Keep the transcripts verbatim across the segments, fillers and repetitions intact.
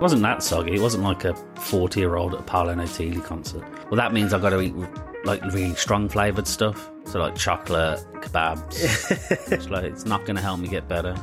It wasn't that soggy. It wasn't like a forty-year-old at a Paolo Nottili concert. Well, that means I've got to eat like really strong flavoured stuff. So like chocolate, kebabs. Which, like, it's not going to help me get better.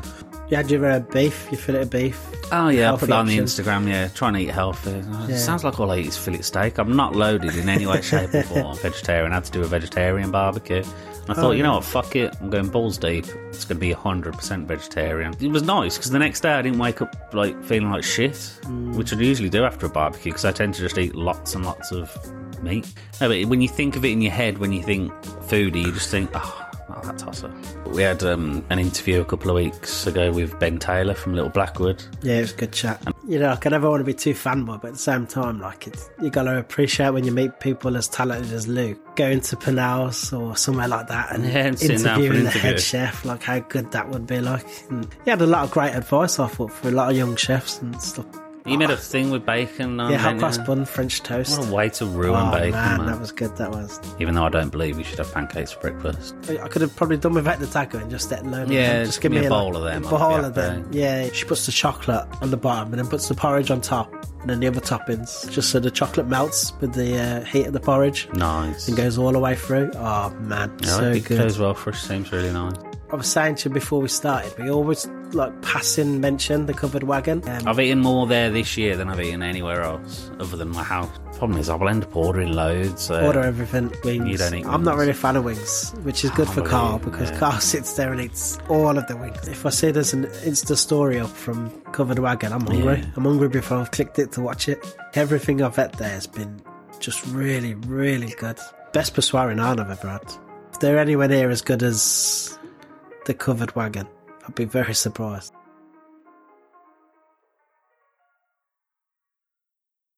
You had your uh, beef, your fillet of beef. Oh, yeah, I put that on the Instagram, yeah, trying to eat healthy. Yeah. It sounds like all I eat is fillet steak. I'm not loaded in any way, shape or form. I'm vegetarian. I had to do a vegetarian barbecue. And I thought, oh, you know what, fuck it. I'm going balls deep. It's going to be one hundred percent vegetarian. It was nice because the next day I didn't wake up like feeling like shit, mm. which I usually do after a barbecue because I tend to just eat lots and lots of meat. No, but when you think of it in your head, when you think foodie, you just think, oh, not that tosser. We had um, an interview a couple of weeks ago with Ben Taylor from Little Blackwood. Yeah, it was a good chat. And you know, like, I never want to be too fanboy, but at the same time, like, it's, you got to appreciate when you meet people as talented as Luke. Going to Panals or somewhere like that and, yeah, and interviewing the interview. head chef, like how good that would be like. And he had a lot of great advice, I thought, for a lot of young chefs and stuff. You made a thing with bacon. Yeah, hot cross bun, French toast. What a way to ruin oh, bacon, man, man. That was good, that was. Even though I don't believe we should have pancakes for breakfast. I could have probably done without the taco and just let load yeah, of them. Just give me a bowl like, of them. A bowl of them, yeah. She puts the chocolate on the bottom and then puts the porridge on top and then the other toppings. Just so the chocolate melts with the uh, heat of the porridge. Nice. And goes all the way through. Oh, man, yeah, so good. It goes well for us, seems really nice. I was saying to you before we started, we always like passing mention the covered wagon. Um, I've eaten more there this year than I've eaten anywhere else other than my house. Problem is, I'll end up ordering loads. So order everything. Wings. You don't eat wings. I'm not really a fan of wings, which is good for Carl because yeah. Carl sits there and eats all of the wings. If I see there's an Insta story up from covered wagon, I'm hungry. Yeah. I'm hungry before I've clicked it to watch it. Everything I've had there has been just really, really good. Best passoir in Ireland I've ever had. If they're anywhere near as good as the covered wagon, I'd be very surprised.